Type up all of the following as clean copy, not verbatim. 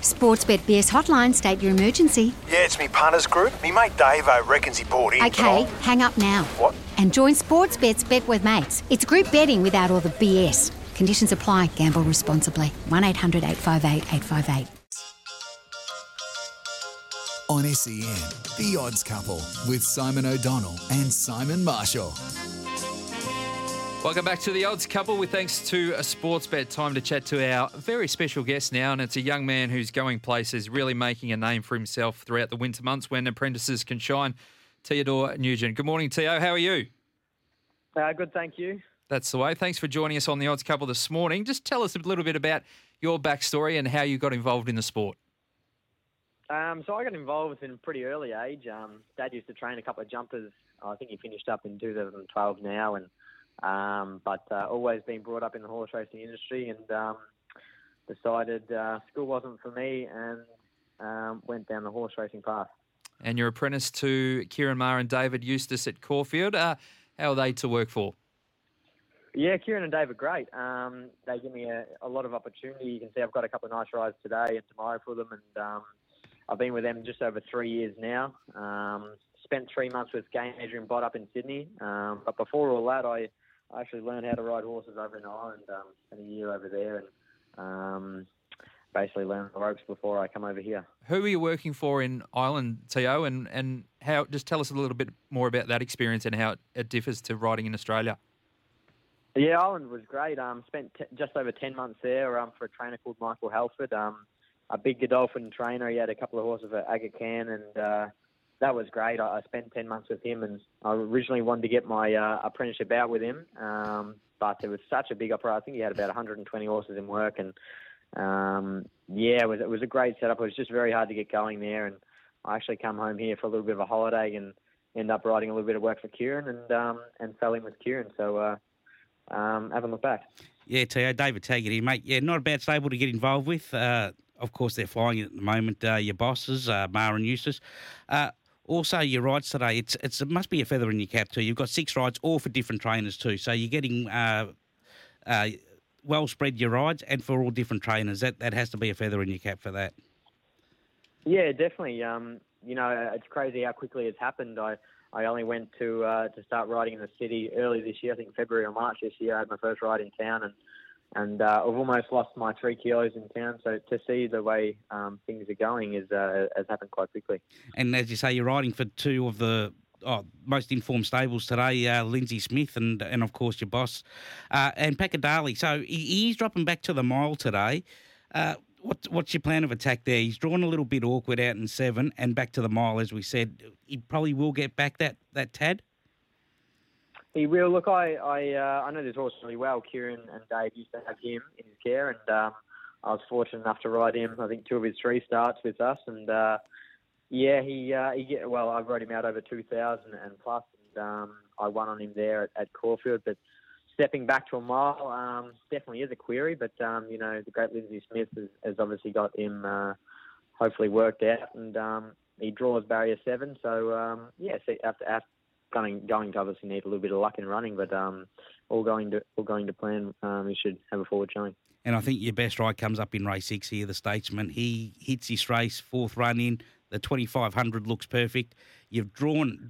Sportsbet BS hotline, state your emergency. Yeah, it's me partner's group. Me mate Davo reckons he bought in. Okay, hang up now. What? And join Sportsbet's Bet with Mates. It's group betting without all the BS. Conditions apply. Gamble responsibly. 1-800-858-858. On SEN, The Odds Couple with Simon O'Donnell and Simon Marshall. Welcome back to The Odds Couple with thanks to Sportsbet. Time to chat to our very special guest now, and it's a young man who's going places, really making a name for himself throughout the winter months when apprentices can shine. Theo Nugent. Good morning, Theo. How are you? Good, thank you. That's the way. Thanks for joining us on The Odds Couple this morning. Just tell us a little bit about your backstory and how you got involved in the sport. So I got involved in a pretty early age. Dad used to train a couple of jumpers. I think he finished up in 2012 now, and but always been brought up in the horse racing industry, and decided school wasn't for me, and went down the horse racing path. And you're apprentice to Ciaron Maher and David Eustace at Caulfield. How are they to work for? Yeah, Ciaron and Dave are great. They give me a lot of opportunity. You can see I've got a couple of nice rides today and tomorrow for them, and I've been with them just over 3 years now. Spent 3 months with Game Measuring Bot up in Sydney. But before all that, I actually learned how to ride horses over in Ireland, and a year over there, and basically learned the ropes before I come over here. Who are you working for in Ireland, Theo, and how? Just tell us a little bit more about that experience and how it differs to riding in Australia. Yeah, Ireland was great. Spent just over 10 months there for a trainer called Michael Halford. A big Godolphin trainer. He had a couple of horses at Aga Khan, and that was great. I spent 10 months with him, and I originally wanted to get my apprenticeship out with him, but it was such a big opera. I think he had about 120 horses in work, and it was a great setup. It was just very hard to get going there, and I actually come home here for a little bit of a holiday and end up riding a little bit of work for Ciaron, and fell in with Ciaron. So have a look back. Yeah, Theo, David Taggarty, mate. Yeah, not a bad stable to get involved with. Of course, they're flying at the moment, your bosses, Maher and Eustace. Also, your rides today, it must be a feather in your cap too. You've got 6 rides, all for different trainers too. So you're getting well spread your rides, and for all different trainers. That has to be a feather in your cap for that. Yeah, definitely. It's crazy how quickly it's happened. I only went to start riding in the city early this year. I think February or March this year I had my first ride in town, and I've almost lost my 3 kilos in town. So to see the way things are going has happened quite quickly. And as you say, you're riding for 2 of the most informed stables today, Lindsay Smith and of course your boss, and Piccadilly. So he's dropping back to the mile today. What's your plan of attack there? He's drawn a little bit awkward out in 7 and back to the mile, as we said. He probably will get back that tad. He will. Look, I know this horse really well. Ciaron and Dave used to have him in his care, and I was fortunate enough to ride him, I think, 2 of his 3 starts with us. And, I rode him out over 2,000 and plus, and I won on him there at Caulfield. But stepping back to a mile definitely is a query. But, the great Lindsay Smith has obviously got him hopefully worked out, and he draws barrier 7. So, going to obviously need a little bit of luck in running, but all going to plan. He should have a forward showing. And I think your best ride comes up in race 6 here, the Statesman. He hits his race, 4th run in. The 2,500 looks perfect. You've drawn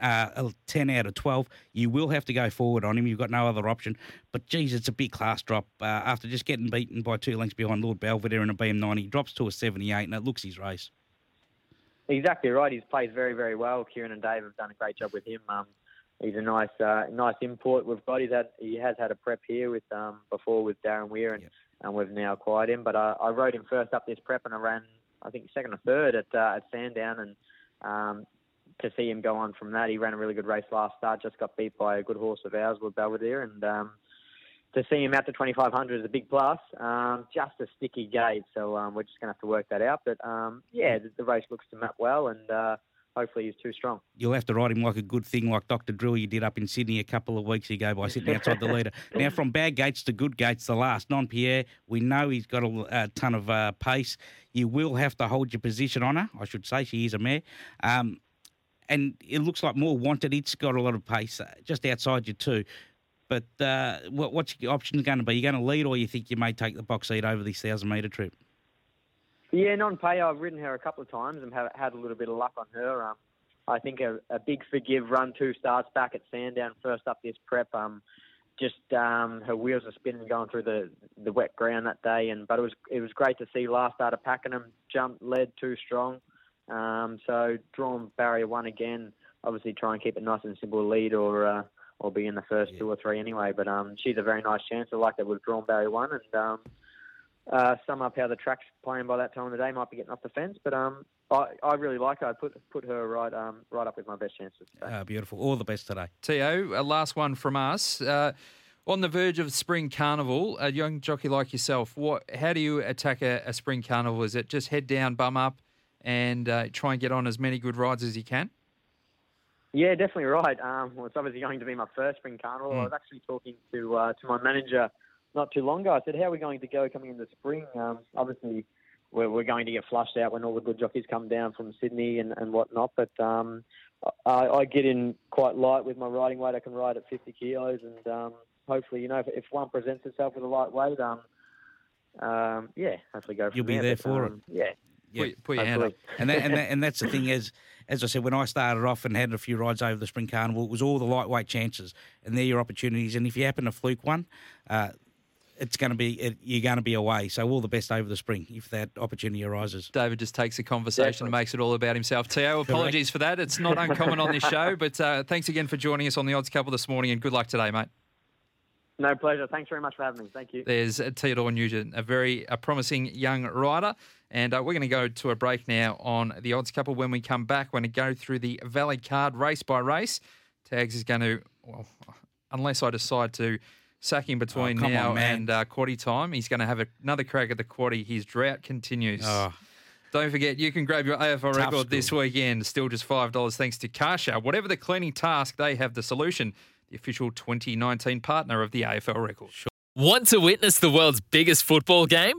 a 10 out of 12. You will have to go forward on him. You've got no other option. But, geez, it's a big class drop. After just getting beaten by 2 lengths behind Lord Belvedere in a BM90, he drops to a 78, and it looks his race. Exactly right. He's played very, very well. Ciaron and Dave have done a great job with him. He's a nice import we've got. He has had a prep here with before with Darren Weir, and we've now acquired him. But I rode him first up this prep, and I ran, I think, 2nd or 3rd at Sandown. And to see him go on from that, he ran a really good race last start. Just got beat by a good horse of ours, Lord Belvedere, and to see him out to 2,500 is a big plus. Just a sticky gate, so we're just going to have to work that out. But, yeah, the race looks to map well, and hopefully he's too strong. You'll have to ride him like a good thing, like Dr. Drill you did up in Sydney a couple of weeks ago by sitting outside the leader. Now, from bad gates to good gates, the last, Non Pareil, we know he's got a ton of pace. You will have to hold your position on her, I should say. She is a mare. And it looks like more wanted. It's got a lot of pace, just outside you too. But what's your option going to be? You're going to lead, or you think you may take the box seat over this 1,000-metre trip? Yeah, Non Pareil, I've ridden her a couple of times and have had a little bit of luck on her. I think a big forgive run 2 starts back at Sandown first up this prep. Her wheels are spinning going through the wet ground that day. But it was great to see last start at Pakenham jump, led too strong. So drawn barrier 1 again. Obviously try and keep it nice and simple lead or be in the first 2 or 3 anyway. But she's a very nice chance. I like that we've drawn barrier 1 and sum up how the track's playing by that time of the day. Might be getting off the fence, but I really like her. I put her right up with my best chances today. Beautiful. All the best today. Theo, last one from us. On the verge of spring carnival, a young jockey like yourself, how do you attack a spring carnival? Is it just head down, bum up, and try and get on as many good rides as you can? Yeah, definitely right. Well, it's obviously going to be my first spring carnival. I was actually talking to my manager not too long ago. I said, how are we going to go coming in the spring? Obviously, we're going to get flushed out when all the good jockeys come down from Sydney and whatnot. But I get in quite light with my riding weight. I can ride at 50 kilos. And hopefully, if one presents itself with a light weight, hopefully go from there. You'll be there for it. Yeah. Yeah, put your hand up. And that's the thing is, as I said, when I started off and had a few rides over the spring carnival, it was all the lightweight chances, and they're your opportunities. And if you happen to fluke one, you're going to be away. So all the best over the spring if that opportunity arises. David just takes the conversation and makes it all about himself. Theo, apologies for that. It's not uncommon on this show, but thanks again for joining us on The Odds Couple this morning, and good luck today, mate. No pleasure. Thanks very much for having me. Thank you. There's Ciaron Maher, a very promising young rider. And we're going to go to a break now on The Odds Couple. When we come back, we're going to go through the Valley card race by race. Tags is going to, well, unless I decide to sack him between now and quaddie time, he's going to have another crack at the quaddie. His drought continues. Oh. Don't forget, you can grab your AFL record this weekend. Still just $5 thanks to Karsha. Whatever the cleaning task, they have the solution. The official 2019 partner of the AFL record. Sure. Want to witness the world's biggest football game?